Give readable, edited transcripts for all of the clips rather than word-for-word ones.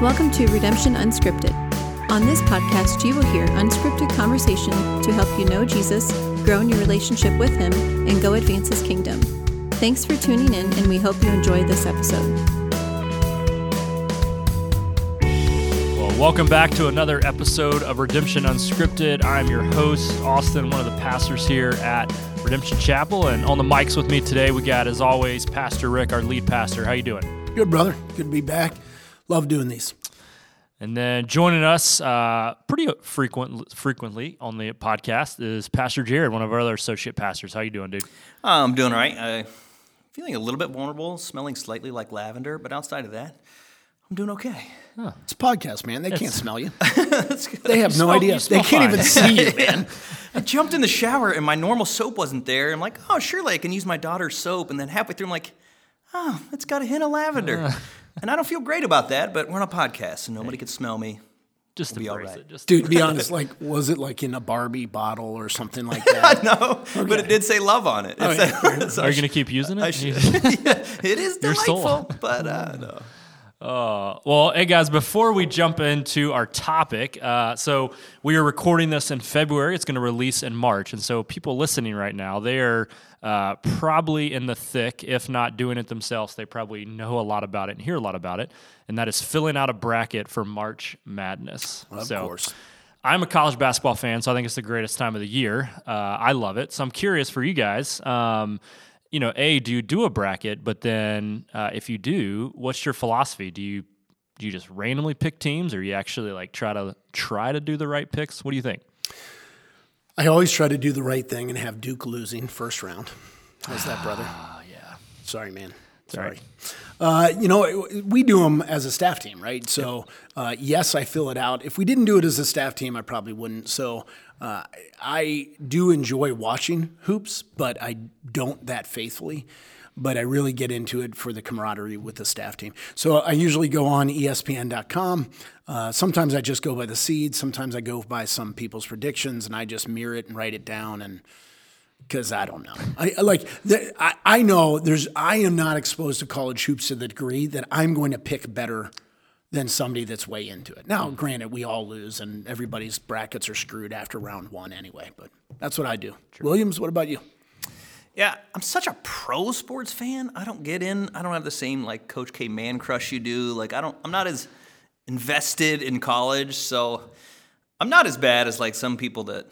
Welcome to Redemption Unscripted. On this podcast, you will hear unscripted conversation to help you know Jesus, grow in your relationship with Him, and go advance His kingdom. Thanks for tuning in, and we hope you enjoy this episode. Well, welcome back to another episode of Redemption Unscripted. I'm your host, Austin, one of the pastors here at Redemption Chapel, and on the mics with me today, we got, as always, Pastor Rick, our lead pastor. How you doing? Good, brother. Good to be back. Love doing these. And then joining us pretty frequently on the podcast is Pastor Jared, one of our other associate pastors. How you doing, dude? I'm doing all right. I'm feeling a little bit vulnerable, smelling slightly like lavender, but outside of that, I'm doing okay. Huh. It's a podcast, man. They can't smell you. They have no idea. They can't even see you, man. I jumped in the shower, and my normal soap wasn't there. I'm like, oh, surely I can use my daughter's soap. And then halfway through, I'm like, oh, it's got a hint of lavender. And I don't feel great about that, but we're on a podcast, so nobody could smell me. Just to be all right. Dude, to be honest, like, was it like in a Barbie bottle or something like that? No, okay. But it did say love on it. Oh, yeah. So are you going to keep using it? I should. Yeah, it is delightful, but no. Well, hey guys, before we jump into our topic, so we are recording this in February. It's going to release in March. And so people listening right now, they are probably in the thick, if not doing it themselves, they probably know a lot about it and hear a lot about it. And that is filling out a bracket for March Madness. Of course. I'm a college basketball fan, so I think it's the greatest time of the year. I love it. So I'm curious for you guys, you know, do you do a bracket? But then, if you do, what's your philosophy? Do you just randomly pick teams, or you actually like try to do the right picks? What do you think? I always try to do the right thing and have Duke losing first round. How's that, brother? Oh, yeah. Sorry, man. Sorry. You know, we do them as a staff team, right? So, yes, I fill it out. If we didn't do it as a staff team, I probably wouldn't. So, I do enjoy watching hoops, but I don't that faithfully. But I really get into it for the camaraderie with the staff team. So I usually go on ESPN.com. Sometimes I just go by the seed. Sometimes I go by some people's predictions, and I just mirror it and write it down. And because I don't know, I know I am not exposed to college hoops to the degree that I'm going to pick better than somebody that's way into it. Now, granted, we all lose, and everybody's brackets are screwed after round one anyway. But that's what I do. True. Williams, what about you? Yeah, I'm such a pro sports fan. I don't have the same like Coach K man crush you do. Like I'm not as invested in college, so I'm not as bad as like some people that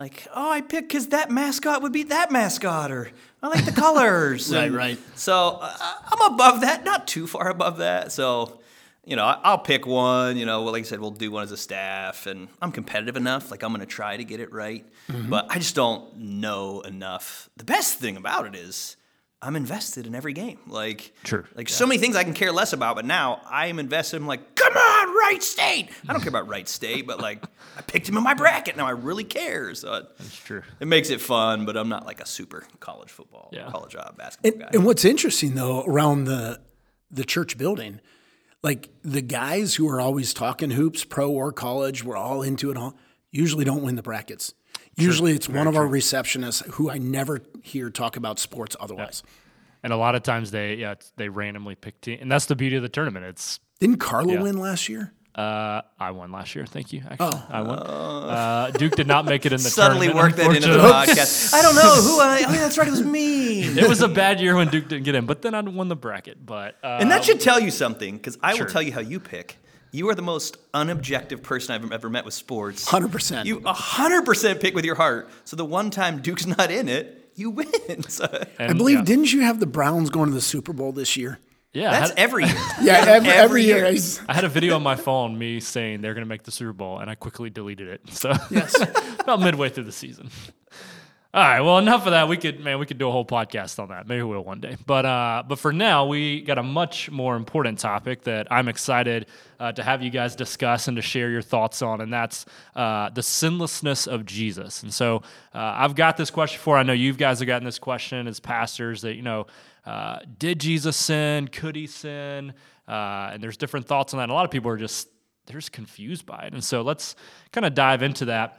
like, oh, I pick because that mascot would be that mascot, or I like the colors. right. So I'm above that, not too far above that. So, you know, I'll pick one, you know, like I said, we'll do one as a staff, and I'm competitive enough, like I'm going to try to get it right, but I just don't know enough. The best thing about it is I'm invested in every game. Like, sure. Like so many things I can care less about, but now I'm invested. I'm like, come on, Wright State! I don't care about Wright State, but like I picked him in my bracket, now I really care. So that's true. It makes it fun, but I'm not like a super college football, college basketball guy. And what's interesting, though, around the church building, like the guys who are always talking hoops, pro or college, we're all into it all, usually don't win the brackets. Usually it's one of our receptionists who I never hear talk about sports otherwise. Yeah. And a lot of times they randomly pick teams. And that's the beauty of the tournament. Didn't Carlo win last year? I won last year. Thank you. Actually, I won. Duke did not make it in the tournament. Suddenly worked that into the podcast. I don't know who. That's right. It was me. It was a bad year when Duke didn't get in, but then I won the bracket. But and that should tell you something, because I will tell you how you pick. You are the most unobjective person I've ever met with sports. 100%. You 100% pick with your heart. So the one time Duke's not in it, you win. So. And, I believe. Yeah. Didn't you have the Browns going to the Super Bowl this year? Yeah, that's every year. Yeah, every year. I had a video on my phone, me saying they're going to make the Super Bowl, and I quickly deleted it. So about midway through the season. All right, well, enough of that. We could do a whole podcast on that. Maybe we'll one day. But for now, we got a much more important topic that I'm excited to have you guys discuss and to share your thoughts on, and that's the sinlessness of Jesus. And so I've got this question before. I know you guys have gotten this question as pastors that, you know, did Jesus sin? Could he sin? And there's different thoughts on that. And a lot of people they're just confused by it. And so let's kind of dive into that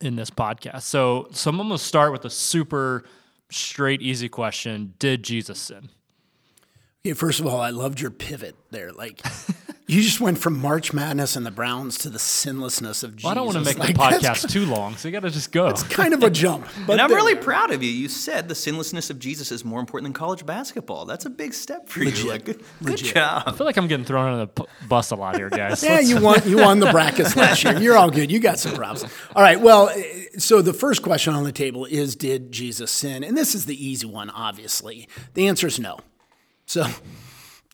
in this podcast. So I'm going to start with a super straight, easy question. Did Jesus sin? Okay, first of all, I loved your pivot there. Like You just went from March Madness and the Browns to the sinlessness of Jesus. Well, I don't want to make the podcast too long, so you got to just go. It's kind of a jump. But I'm really proud of you. You said the sinlessness of Jesus is more important than college basketball. That's a big step for you. Like, good job. I feel like I'm getting thrown under the bus a lot here, guys. Yeah, you won the brackets last year. You're all good. You got some props. All right, well, so the first question on the table is, did Jesus sin? And this is the easy one, obviously. The answer is no. So...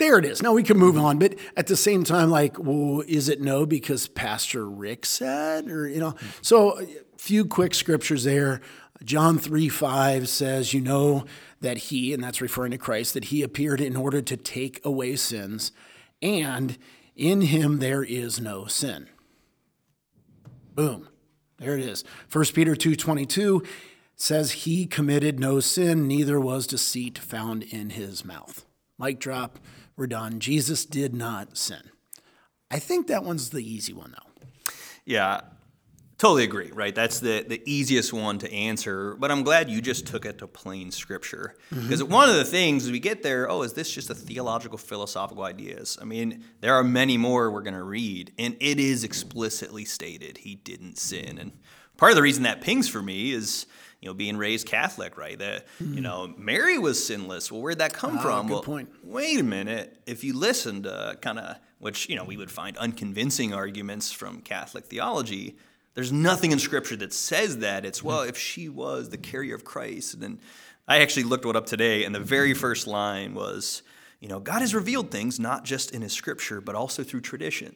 there it is. Now we can move on, but at the same time, like, well, is it no because Pastor Rick said, or, you know, so a few quick scriptures there. John 3:5 says, you know, that he, and that's referring to Christ, that he appeared in order to take away sins, and in him there is no sin. Boom. There it is. First Peter 2:22 says he committed no sin, neither was deceit found in his mouth. Mic drop. We're done. Jesus did not sin. I think that one's the easy one, though. Yeah, totally agree, right? That's the easiest one to answer, but I'm glad you just took it to plain scripture. Because one of the things we get there, is this just a theological, philosophical ideas? I mean, there are many more we're going to read, and it is explicitly stated he didn't sin. And part of the reason that pings for me is... you know, being raised Catholic, right? That, you know, Mary was sinless. Well, where'd that come from? Good point. Wait a minute. If you listen to kind of, which, you know, we would find unconvincing arguments from Catholic theology, there's nothing in Scripture that says that. It's, well, if she was the carrier of Christ. And then I actually looked one up today, and the very first line was, you know, God has revealed things not just in his Scripture, but also through tradition.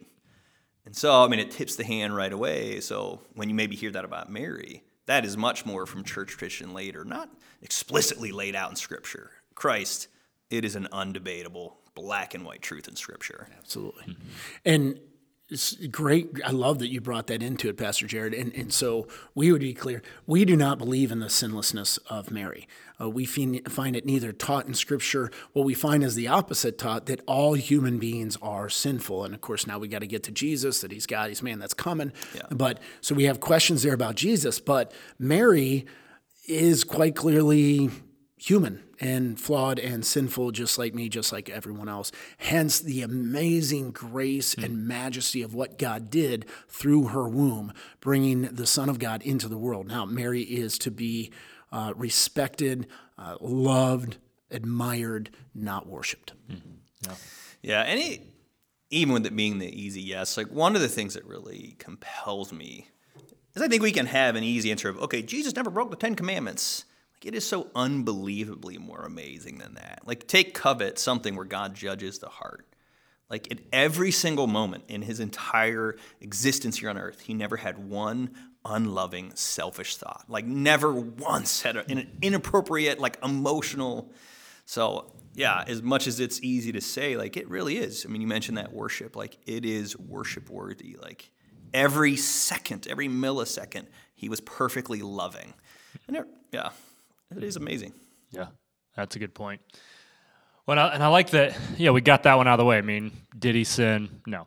And so, I mean, it tips the hand right away. So when you maybe hear that about Mary, that is much more from church tradition later, not explicitly laid out in Scripture. Christ, it is an undebatable black and white truth in Scripture. Absolutely. And it's great. I love that you brought that into it, Pastor Jared. And so we would be clear, we do not believe in the sinlessness of Mary. We find it neither taught in Scripture. What we find is the opposite taught, that all human beings are sinful. And, of course, now we got to get to Jesus, that he's God, he's man, that's coming. Yeah. But so we have questions there about Jesus. But Mary is quite clearly human and flawed and sinful, just like me, just like everyone else. Hence the amazing grace and majesty of what God did through her womb, bringing the Son of God into the world. Now, Mary is to be... respected, loved, admired, not worshipped. And even with it being the easy yes, like one of the things that really compels me is I think we can have an easy answer of, okay, Jesus never broke the Ten Commandments. Like it is so unbelievably more amazing than that. Like take covet, something where God judges the heart. Like at every single moment in his entire existence here on earth, he never had one unloving, selfish thought. Like never once had an inappropriate, like emotional. So yeah, as much as it's easy to say, like it really is. I mean, you mentioned that worship, like it is worship worthy. Like every second, every millisecond, he was perfectly loving. And it is amazing. Yeah, that's a good point. Well, and I like that, we got that one out of the way. I mean, did he sin? No.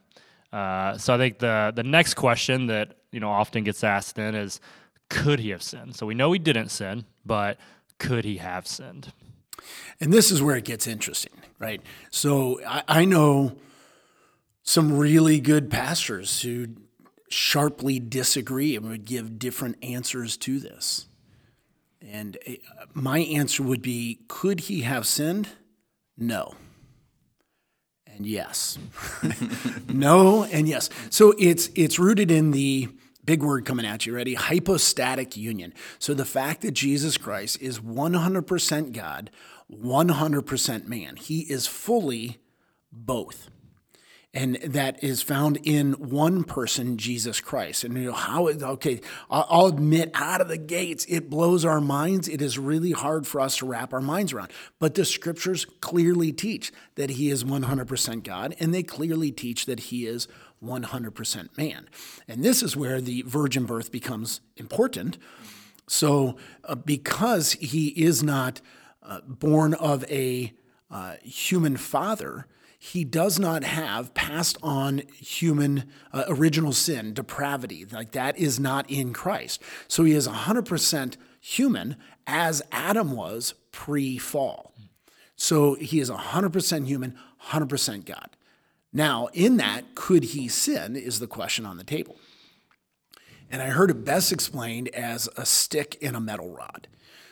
So I think the next question that, often gets asked then is, could he have sinned? So we know he didn't sin, but could he have sinned? And this is where it gets interesting, right? So I know some really good pastors who sharply disagree and would give different answers to this. And my answer would be, could he have sinned? No and yes. No and yes. So it's rooted in the big word coming at you, ready? Hypostatic union. So the fact that Jesus Christ is 100% God, 100% man. He is fully both. And that is found in one person, Jesus Christ. And I'll admit out of the gates, it blows our minds. It is really hard for us to wrap our minds around. But the scriptures clearly teach that he is 100% God, and they clearly teach that he is 100% man. And this is where the virgin birth becomes important. So because he is not born of a human father, he does not have passed on human original sin, depravity. Like that is not in Christ. So he is 100% human as Adam was pre-fall. So he is 100% human, 100% God. Now, in that, could he sin is the question on the table. And I heard it best explained as a stick and a metal rod.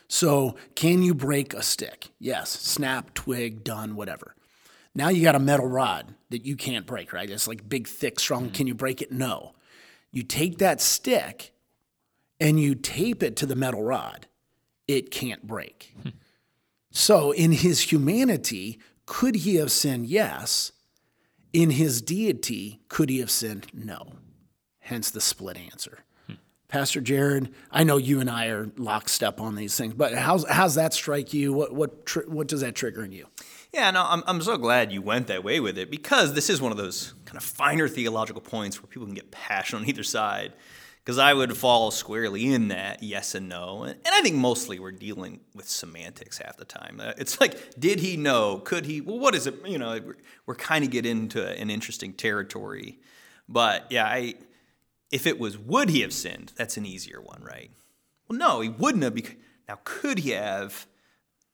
So can you break a stick? Yes, snap, twig, done, whatever. Now you got a metal rod that you can't break, right? It's like big, thick, strong. Can you break it? No. You take that stick and you tape it to the metal rod. It can't break. So in his humanity, could he have sinned? Yes. In his deity, could he have sinned? No. Hence the split answer. Pastor Jared, I know you and I are lockstep on these things, but how's that strike you? What does that trigger in you? Yeah, no, I'm so glad you went that way with it, because this is one of those kind of finer theological points where people can get passionate on either side, because I would fall squarely in that yes and no, and I think mostly we're dealing with semantics half the time. It's like, did he know? Could he? Well, what is it? You know, we're kind of get into an interesting territory, but yeah, If it was, would he have sinned? That's an easier one, right? Well, no, he wouldn't have. Now, could he have?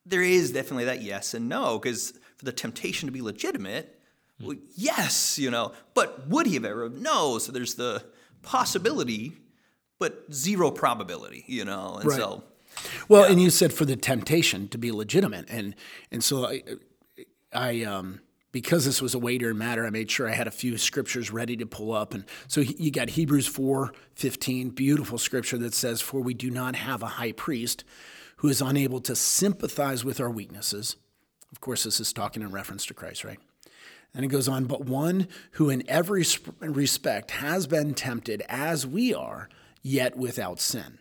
There is definitely that yes and no, because for the temptation to be legitimate, well, yes, you know, but would he have ever? No, so there's the possibility, but zero probability, you know, and right. So. Well, yeah. And you said for the temptation to be legitimate, and so I because this was a weightier matter, I made sure I had a few scriptures ready to pull up. And so you got Hebrews 4:15, beautiful scripture that says, "For we do not have a high priest who is unable to sympathize with our weaknesses." Of course, this is talking in reference to Christ, right? And it goes on, "But one who in every respect has been tempted as we are, yet without sin.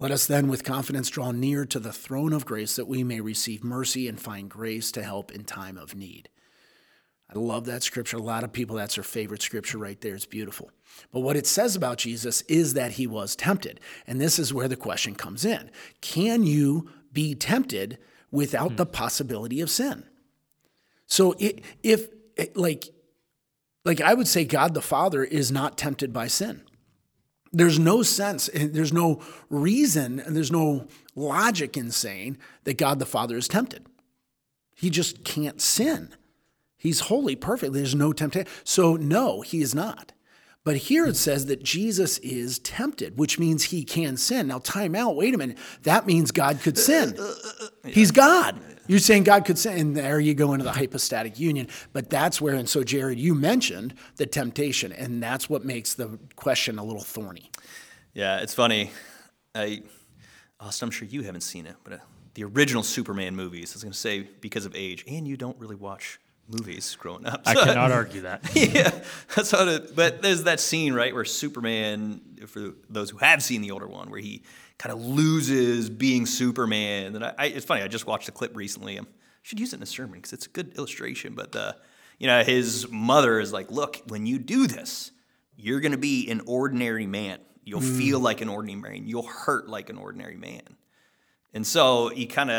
Let us then with confidence draw near to the throne of grace that we may receive mercy and find grace to help in time of need." I love that scripture. A lot of people, that's their favorite scripture right there. It's beautiful. But what it says about Jesus is that he was tempted. And this is where the question comes in. Can you be tempted without the possibility of sin? So if I would say God the Father is not tempted by sin. There's no sense, there's no reason, and there's no logic in saying that God the Father is tempted. He just can't sin. He's holy, perfect. There's no temptation. So no, he is not. But here it says that Jesus is tempted, which means he can sin. Now, time out. Wait a minute. That means God could sin. He's God. You're saying God could sin. And there you go into the hypostatic union. But that's where, and so Jared, you mentioned the temptation, and that's what makes the question a little thorny. Yeah, it's funny. Austin, I'm sure you haven't seen it, but the original Superman movies, I was going to say because of age, and you don't really watch movies growing up. So, I cannot argue that. Yeah, that's how it. But there's that scene, right, where Superman, for those who have seen the older one, where he kind of loses being Superman. And it's funny. I just watched a clip recently. I should use it in a sermon because it's a good illustration. But his mother is like, "Look, when you do this, you're going to be an ordinary man. You'll feel like an ordinary man. You'll hurt like an ordinary man." And so it's kind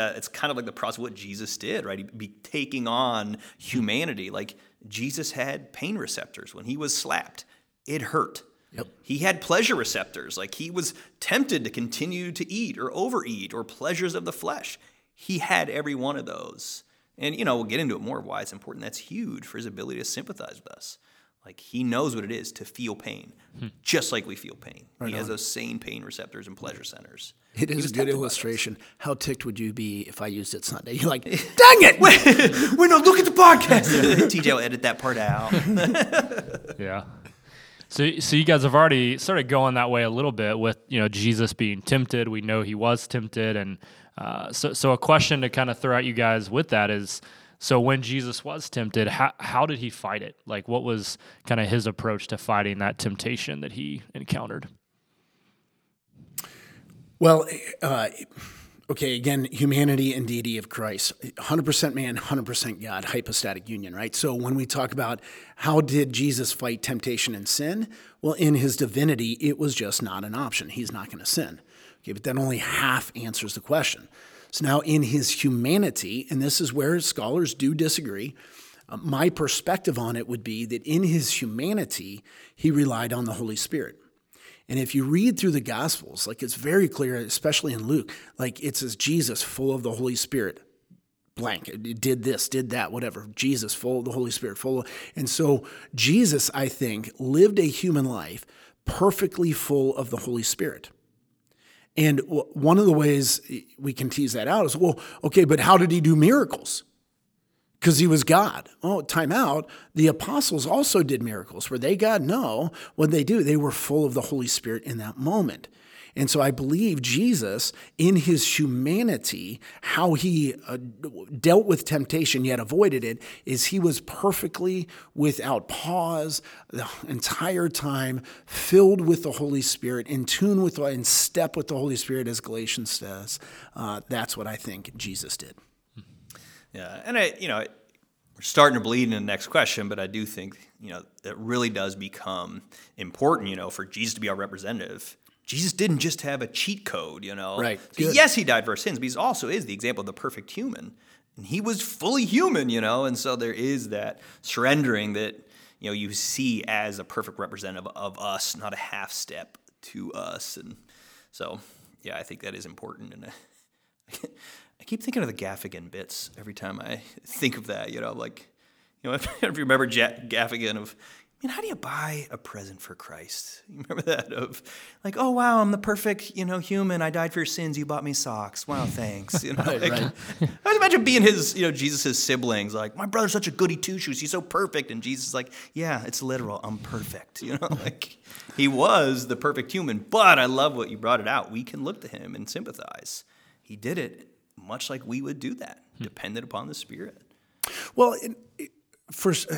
of like the process of what Jesus did, right? He'd be taking on humanity. Like Jesus had pain receptors. When he was slapped, it hurt. Yep. He had pleasure receptors. Like he was tempted to continue to eat or overeat or pleasures of the flesh. He had every one of those. And, we'll get into it more of why it's important. That's huge for his ability to sympathize with us. Like he knows what it is to feel pain, just like we feel pain. Right he on. Has those same pain receptors and pleasure centers. It is a good illustration. How ticked would you be if I used it Sunday? You're like, dang it! We're not looking at the podcast. TJ will edit that part out. Yeah. So you guys have already started going that way a little bit with Jesus being tempted. We know he was tempted, and so a question to kind of throw at you guys with that is. So when Jesus was tempted, how did he fight it? Like, what was kind of his approach to fighting that temptation that he encountered? Well, again, humanity and deity of Christ, 100% man, 100% God, hypostatic union, right? So when we talk about how did Jesus fight temptation and sin, well, in his divinity, it was just not an option. He's not going to sin. Okay, but that only half answers the question. So now in his humanity, and this is where scholars do disagree, my perspective on it would be that in his humanity, he relied on the Holy Spirit. And if you read through the Gospels, like it's very clear, especially in Luke, like it says Jesus full of the Holy Spirit blank, did this, did that, whatever. Jesus, full of the Holy Spirit, full of. And so Jesus, I think, lived a human life perfectly full of the Holy Spirit. And one of the ways we can tease that out is, well, okay, but how did he do miracles? Because he was God. Oh, time out. The apostles also did miracles. Were they God? No. What did they do? They were full of the Holy Spirit in that moment. And so I believe Jesus, in his humanity, how he dealt with temptation yet avoided it, is he was perfectly, without pause, the entire time, filled with the Holy Spirit, in tune with, in step with the Holy Spirit, as Galatians says. That's what I think Jesus did. Yeah, and we're starting to bleed in the next question, but I do think, it really does become important, for Jesus to be our representative. Jesus didn't just have a cheat code, Right. So yes, he died for our sins, but he also is the example of the perfect human. And he was fully human, and so there is that surrendering that, you see as a perfect representative of us, not a half step to us. And so, yeah, I think that is important. And I keep thinking of the Gaffigan bits every time I think of that, if you remember Gaffigan of, how do you buy a present for Christ? You remember that of like, oh, wow, I'm the perfect, human. I died for your sins. You bought me socks. Wow, thanks. Right. I always imagine being his, Jesus' siblings, like, my brother's such a goody two-shoes. He's so perfect. And Jesus is like, yeah, it's literal. I'm perfect. He was the perfect human. But I love what you brought it out. We can look to him and sympathize. He did it much like we would do that, dependent upon the Spirit. Well, first...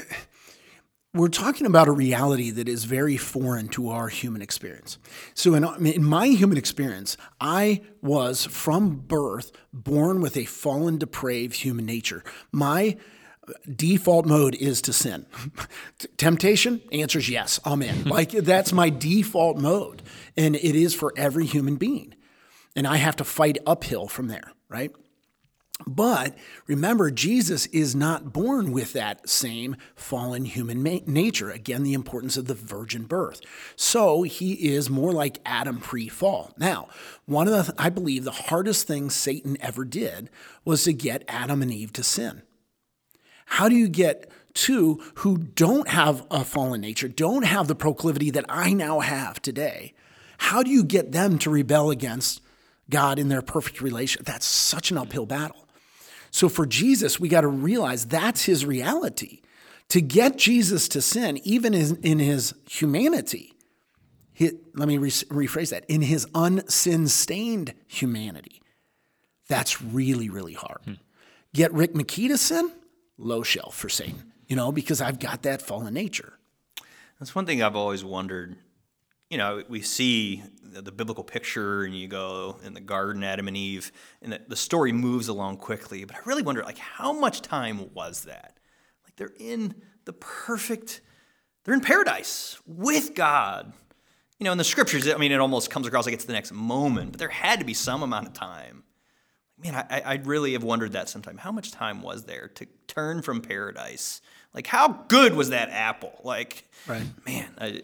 We're talking about a reality that is very foreign to our human experience. So in my human experience, I was from birth born with a fallen, depraved human nature. My default mode is to sin. Temptation? Answer is yes. I'm in. That's my default mode. And it is for every human being. And I have to fight uphill from there, right? But remember, Jesus is not born with that same fallen human nature. Again, the importance of the virgin birth. So he is more like Adam pre-fall. Now, one of the, I believe, the hardest thing Satan ever did was to get Adam and Eve to sin. How do you get two who don't have a fallen nature, don't have the proclivity that I now have today? How do you get them to rebel against God in their perfect relation? That's such an uphill battle. So for Jesus, we got to realize that's his reality. To get Jesus to sin, even in his humanity, let me rephrase that, in his unsin-stained humanity, that's really, really hard. Get Rick McKee to sin? Low shelf for Satan, because I've got that fallen nature. That's one thing I've always wondered. We see the biblical picture and you go in the garden, Adam and Eve, and the story moves along quickly. But I really wonder, how much time was that? They're in they're in paradise with God. In the scriptures, it almost comes across like it's the next moment. But there had to be some amount of time. I really have wondered that sometime. How much time was there to turn from paradise? How good was that apple? Right. Man,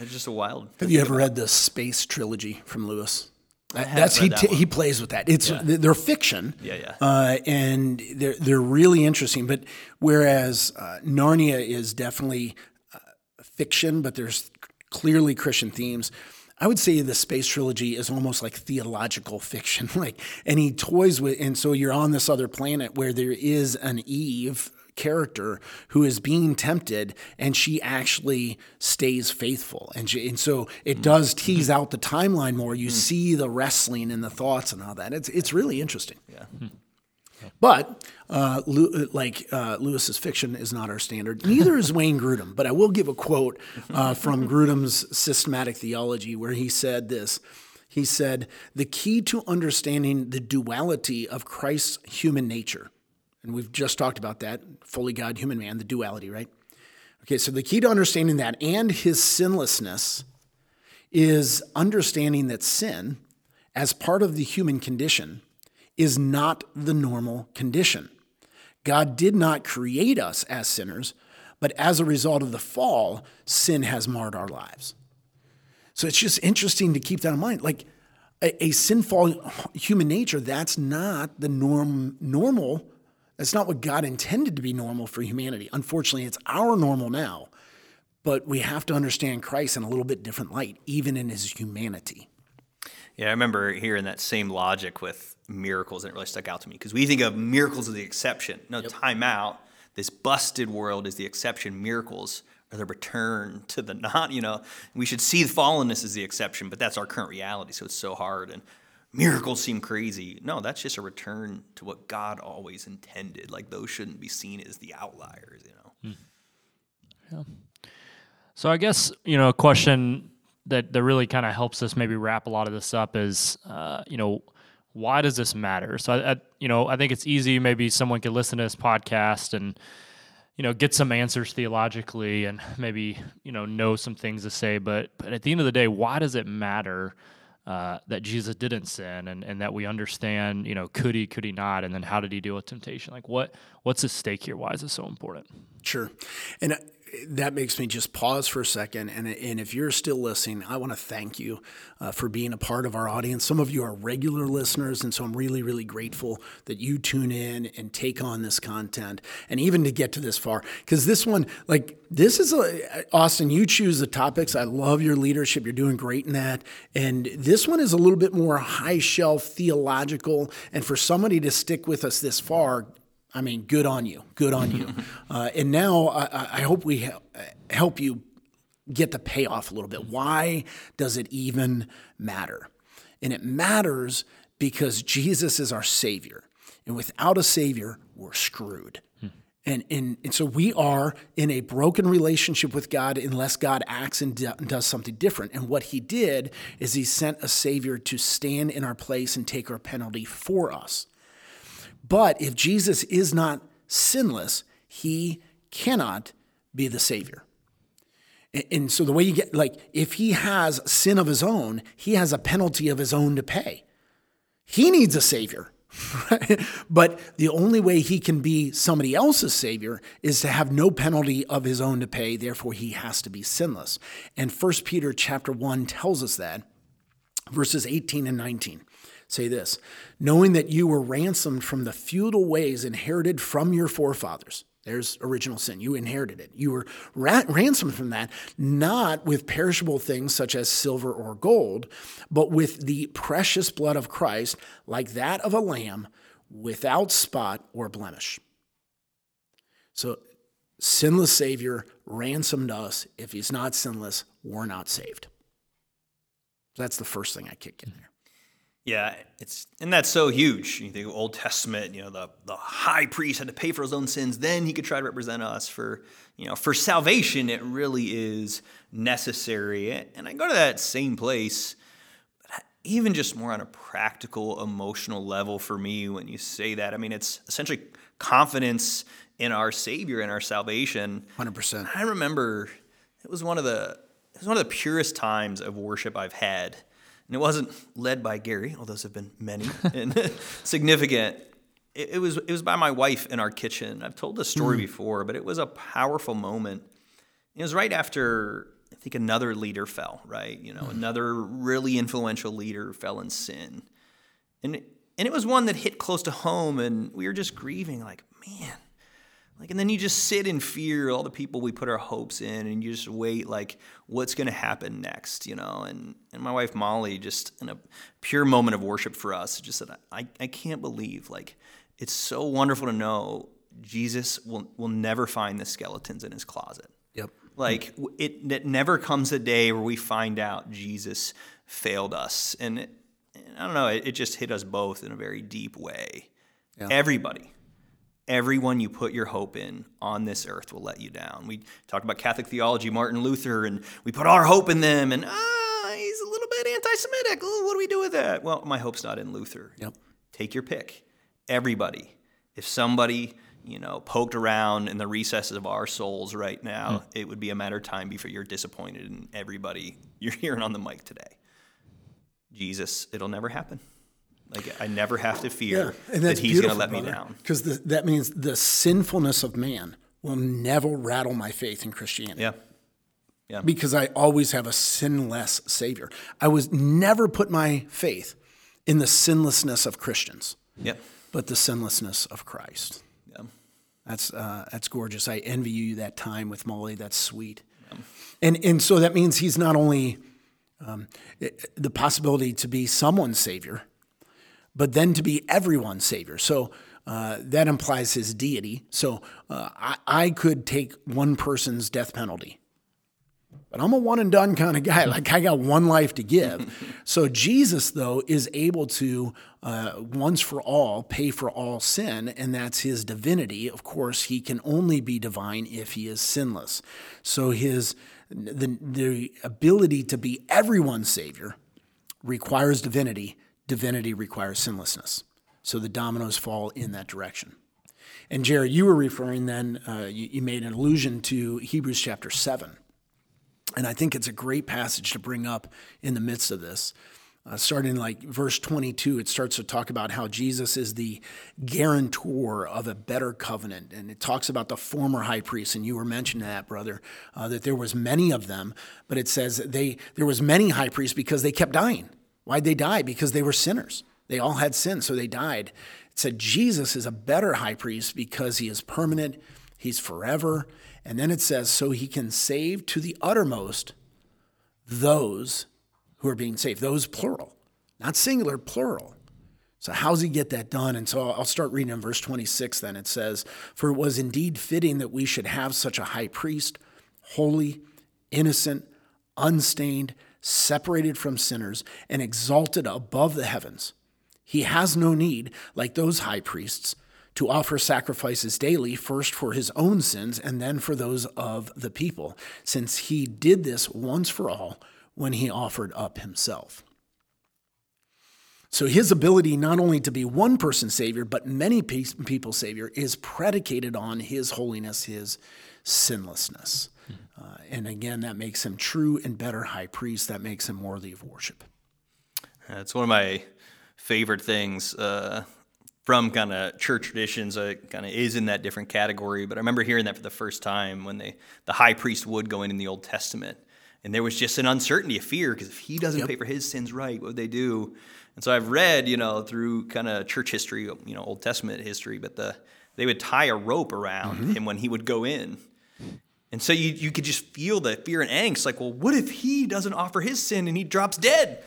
it's just a wild. Have you ever read the Space Trilogy from Lewis? He plays with that. They're fiction. Yeah. And they're really interesting. But whereas Narnia is definitely fiction, but there's clearly Christian themes. I would say the Space Trilogy is almost like theological fiction. And he toys with, and so you're on this other planet where there is an Eve character who is being tempted, and she actually stays faithful, and so it does tease out the timeline more. You see the wrestling and the thoughts and all that. It's really interesting. Yeah. But Lewis's fiction is not our standard. Neither is Wayne Grudem. But I will give a quote from Grudem's systematic theology, where he said this. He said, "The key to understanding the duality of Christ's human nature." And we've just talked about that, fully God, human man, the duality, right? Okay, so the key to understanding that and his sinlessness is understanding that sin, as part of the human condition, is not the normal condition. God did not create us as sinners, but as a result of the fall, sin has marred our lives. So it's just interesting to keep that in mind. A sinful human nature, that's not the normal That's not what God intended to be normal for humanity. Unfortunately, it's our normal now, but we have to understand Christ in a little bit different light, even in his humanity. Yeah, I remember hearing that same logic with miracles, and it really stuck out to me because we think of miracles as the exception. No, yep. Time out. This busted world is the exception. Miracles are the return to the not, We should see the fallenness as the exception, but that's our current reality, so it's so hard. And miracles seem crazy. No, that's just a return to what God always intended. Like, those shouldn't be seen as the outliers, Yeah. So I guess, a question that really kind of helps us maybe wrap a lot of this up is, why does this matter? So, I think it's easy. Maybe someone could listen to this podcast and, get some answers theologically and maybe, know some things to say. But at the end of the day, why does it matter that Jesus didn't sin and that we understand, could he not? And then how did he deal with temptation? Like, what's at stake here? Why is this so important? Sure. And that makes me just pause for a second. And if you're still listening, I want to thank you for being a part of our audience. Some of you are regular listeners, and so I'm really, really grateful that you tune in and take on this content and even to get to this far. Because this one, Austin, you choose the topics. I love your leadership. You're doing great in that. And this one is a little bit more high shelf theological. And for somebody to stick with us this far, I mean, good on you. And now I hope we help you get the payoff a little bit. Why does it even matter? And it matters because Jesus is our Savior. And without a Savior, we're screwed. And so we are in a broken relationship with God unless God acts and does something different. And what he did is he sent a Savior to stand in our place and take our penalty for us. But if Jesus is not sinless, he cannot be the Savior. And so the way you get, if he has sin of his own, he has a penalty of his own to pay. He needs a Savior. Right? But the only way he can be somebody else's Savior is to have no penalty of his own to pay. Therefore, he has to be sinless. And First Peter chapter 1 tells us that, verses 18 and 19. Say this, knowing that you were ransomed from the feudal ways inherited from your forefathers. There's original sin. You inherited it. You were ransomed from that, not with perishable things such as silver or gold, but with the precious blood of Christ, like that of a lamb, without spot or blemish. So, sinless Savior ransomed us. If he's not sinless, we're not saved. That's the first thing I kick in there. Yeah, and that's so huge. You think of Old Testament, the high priest had to pay for his own sins, then he could try to represent us for salvation. It really is necessary. And I go to that same place, but even just more on a practical, emotional level for me when you say that. I mean, it's essentially confidence in our Savior and our salvation. 100%. I remember it was one of the purest times of worship I've had. And it wasn't led by Gary, although those have been many and significant. It was by my wife in our kitchen. I've told this story before, but it was a powerful moment. It was right after, I think, another leader fell, right? Another really influential leader fell in sin. And it was one that hit close to home, and we were just grieving, man. And then you just sit in fear, all the people we put our hopes in, and you just wait, what's going to happen next, And my wife, Molly, just in a pure moment of worship for us, just said, I can't believe, it's so wonderful to know Jesus will never find the skeletons in his closet. Yep. It never comes a day where we find out Jesus failed us. And I don't know, it just hit us both in a very deep way. Yeah. Everyone you put your hope in on this earth will let you down. We talked about Catholic theology, Martin Luther, and we put our hope in them, and he's a little bit anti-Semitic. Ooh, what do we do with that? Well, my hope's not in Luther. Yep. Take your pick. Everybody. If somebody, poked around in the recesses of our souls right now, it would be a matter of time before you're disappointed in everybody you're hearing on the mic today. Jesus, it'll never happen. I never have to fear that he's going to let me down. Because that means the sinfulness of man will never rattle my faith in Christianity. Yeah. Yeah. Because I always have a sinless Savior. I was never put my faith in the sinlessness of Christians, but the sinlessness of Christ. That's gorgeous. I envy you that time with Molly. That's sweet. Yeah. And so that means he's not only the possibility to be someone's savior, but then to be everyone's savior. So that implies his deity. So I could take one person's death penalty, but I'm a one and done kind of guy. Like I got one life to give. So Jesus, though, is able to once for all pay for all sin, and that's his divinity. Of course, he can only be divine if he is sinless. So the ability to be everyone's savior requires divinity. Divinity requires sinlessness. So the dominoes fall in that direction. And Jerry, you were referring then, you made an allusion to Hebrews chapter 7. And I think it's a great passage to bring up in the midst of this. Starting like verse 22, it starts to talk about how Jesus is the guarantor of a better covenant. And it talks about the former high priest, and you were mentioning that, brother, that there was many of them. But it says there was many high priests because they kept dying. Why'd they die? Because they were sinners. They all had sin, so they died. It said Jesus is a better high priest because he is permanent, he's forever. And then it says, so he can save to the uttermost those who are being saved. Those, plural. Not singular, plural. So how does he get that done? And so I'll start reading in verse 26 then. It says, for it was indeed fitting that we should have such a high priest, holy, innocent, unstained, separated from sinners, and exalted above the heavens. He has no need, like those high priests, to offer sacrifices daily, first for his own sins and then for those of the people, since he did this once for all when he offered up himself. So his ability not only to be one person's savior, but many people's savior is predicated on his holiness, his sinlessness. And again, that makes him true and better high priest. That makes him worthy of worship. It's one of my favorite things from kind of church traditions. It kind of is in that different category. But I remember hearing that for the first time when the high priest would go in the Old Testament. And there was just an uncertainty of fear because if he doesn't pay for his sins right, what would they do? And so I've read, through kind of church history, Old Testament history, but they would tie a rope around him when he would go in. And so you could just feel the fear and angst, like, well, what if he doesn't offer his sin and he drops dead?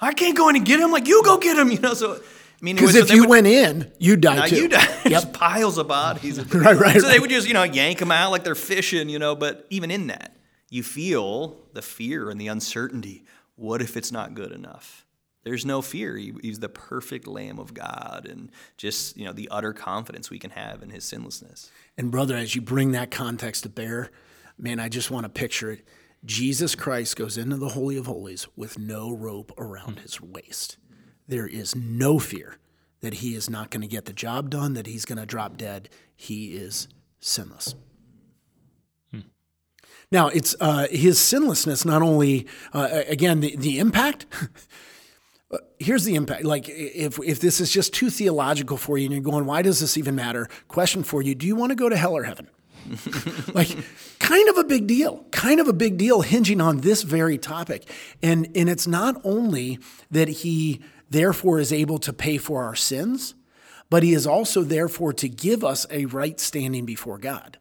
I can't go in and get him. Like, you go get him, So, because if you went in, you'd die too. You die. Yep. Just piles of bodies. Right. So they would just, yank him out like they're fishing, But even in that, you feel the fear and the uncertainty. What if it's not good enough? There's no fear. He's the perfect Lamb of God, and just the utter confidence we can have in his sinlessness. And brother, as you bring that context to bear, man, I just want to picture it. Jesus Christ goes into the Holy of Holies with no rope around his waist. There is no fear that he is not going to get the job done, that he's going to drop dead. He is sinless. Now, it's his sinlessness not only, again, the impact. Here's the impact. Like, if this is just too theological for you and you're going, why does this even matter? Question for you, do you want to go to hell or heaven? Like, kind of a big deal hinging on this very topic. And it's not only that he therefore is able to pay for our sins, but he is also therefore to give us a right standing before God.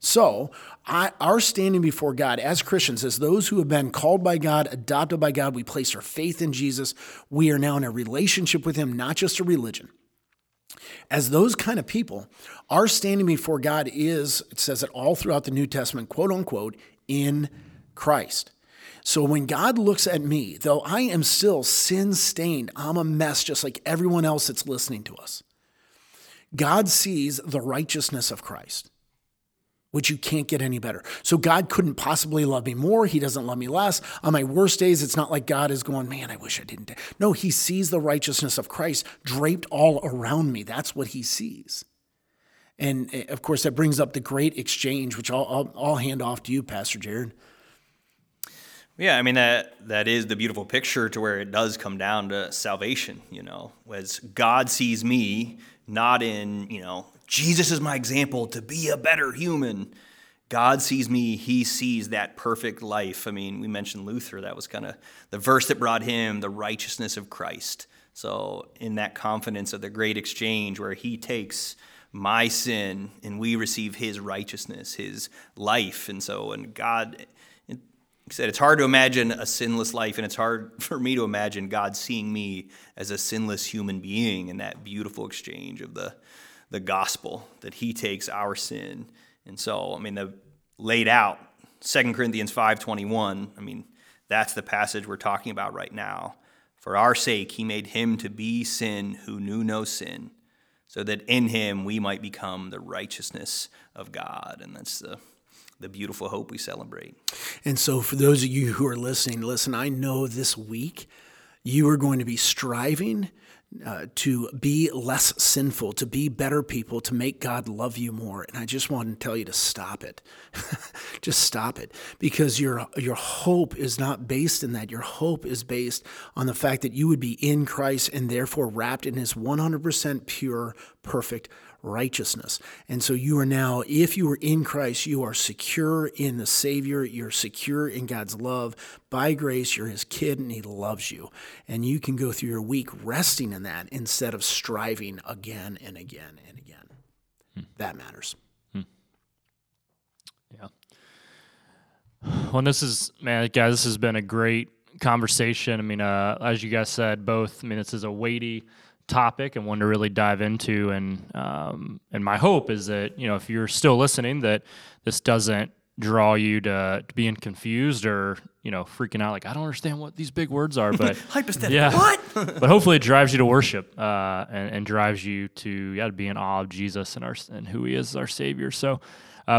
So our standing before God as Christians, as those who have been called by God, adopted by God, we place our faith in Jesus. We are now in a relationship with him, not just a religion. As those kind of people, our standing before God is, it says it all throughout the New Testament, quote unquote, in Christ. So when God looks at me, though I am still sin-stained, I'm a mess just like everyone else that's listening to us, God sees the righteousness of Christ, which you can't get any better. So God couldn't possibly love me more. He doesn't love me less. On my worst days, it's not like God is going, man, I wish I didn't. No, he sees the righteousness of Christ draped all around me. That's what he sees. And of course, that brings up the great exchange, which I'll hand off to you, Pastor Jared. Yeah, that is the beautiful picture to where it does come down to salvation, as God sees me, not in, Jesus is my example to be a better human. God sees me. He sees that perfect life. We mentioned Luther. That was kind of the verse that brought him the righteousness of Christ. So in that confidence of the great exchange where he takes my sin, and we receive his righteousness, his life. And so, and God, like I said, it's hard to imagine a sinless life, and it's hard for me to imagine God seeing me as a sinless human being in that beautiful exchange of the gospel, that he takes our sin. And so, I mean, the laid out 2 Corinthians 5:21, I mean, that's the passage we're talking about right now. For our sake, he made him to be sin who knew no sin, so that in him we might become the righteousness of God. And that's the beautiful hope we celebrate. And so for those of you who are listening, listen, I know this week you are going to be striving to be less sinful, to be better people, to make God love you more. And I just want to tell you to stop it. Just stop it, because your hope is not based in that. Your hope is based on the fact that you would be in Christ and therefore wrapped in his 100% pure, perfect righteousness. And so you are now, if you are in Christ, you are secure in the Savior. You're secure in God's love. By grace, you're his kid and he loves you. And you can go through your week resting in that instead of striving again and again and again. That matters. Yeah. Well, this is, man, guys, this has been a great conversation. I mean, as you guys said, both, I mean, this is a weighty topic and one to really dive into, and my hope is that, you know, if you're still listening, that this doesn't draw you to being confused or, you know, freaking out like, I don't understand what these big words are, but hypostatic, yeah, what? But hopefully it drives you to worship and drives you to, yeah, to be in awe of Jesus and who he is as our Savior. So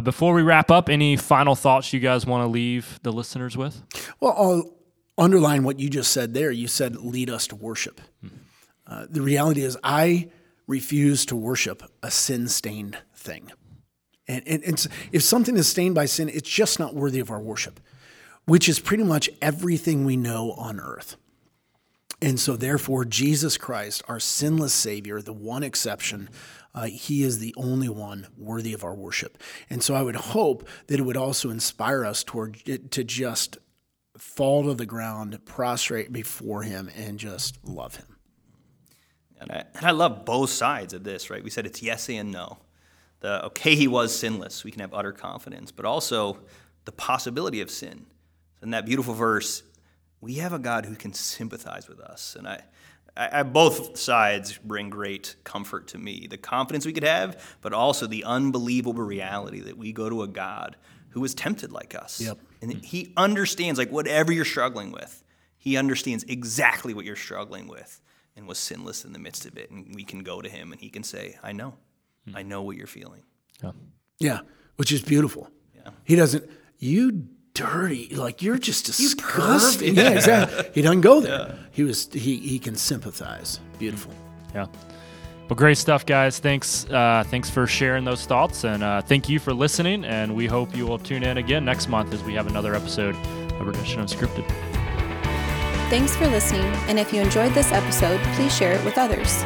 before we wrap up, any final thoughts you guys want to leave the listeners with? Well, I'll underline what you just said there. You said lead us to worship. The reality is I refuse to worship a sin-stained thing. And if something is stained by sin, it's just not worthy of our worship, which is pretty much everything we know on earth. And so therefore, Jesus Christ, our sinless Savior, the one exception, he is the only one worthy of our worship. And so I would hope that it would also inspire us to just fall to the ground, prostrate before him, and just love him. And I love both sides of this, right? We said it's yes and no. Okay, he was sinless. We can have utter confidence, but also the possibility of sin. In that beautiful verse, we have a God who can sympathize with us. And I both sides bring great comfort to me. The confidence we could have, but also the unbelievable reality that we go to a God who was tempted like us. Yep. And he understands, like, whatever you're struggling with, he understands exactly what you're struggling with, and was sinless in the midst of it. And we can go to him and he can say, I know. I know what you're feeling. Yeah, which is beautiful. Yeah. He doesn't, you dirty, like, you're just disgusting. Yeah, exactly. He doesn't go there. Yeah. He can sympathize. Beautiful. Yeah. Well, great stuff, guys. Thanks. Thanks for sharing those thoughts, and thank you for listening. And we hope you will tune in again next month as we have another episode of Redemption Unscripted. Thanks for listening, and if you enjoyed this episode, please share it with others.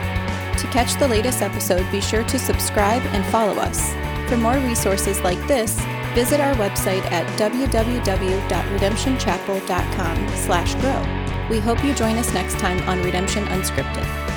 To catch the latest episode, be sure to subscribe and follow us. For more resources like this, visit our website at www.redemptionchapel.com/grow. We hope you join us next time on Redemption Unscripted.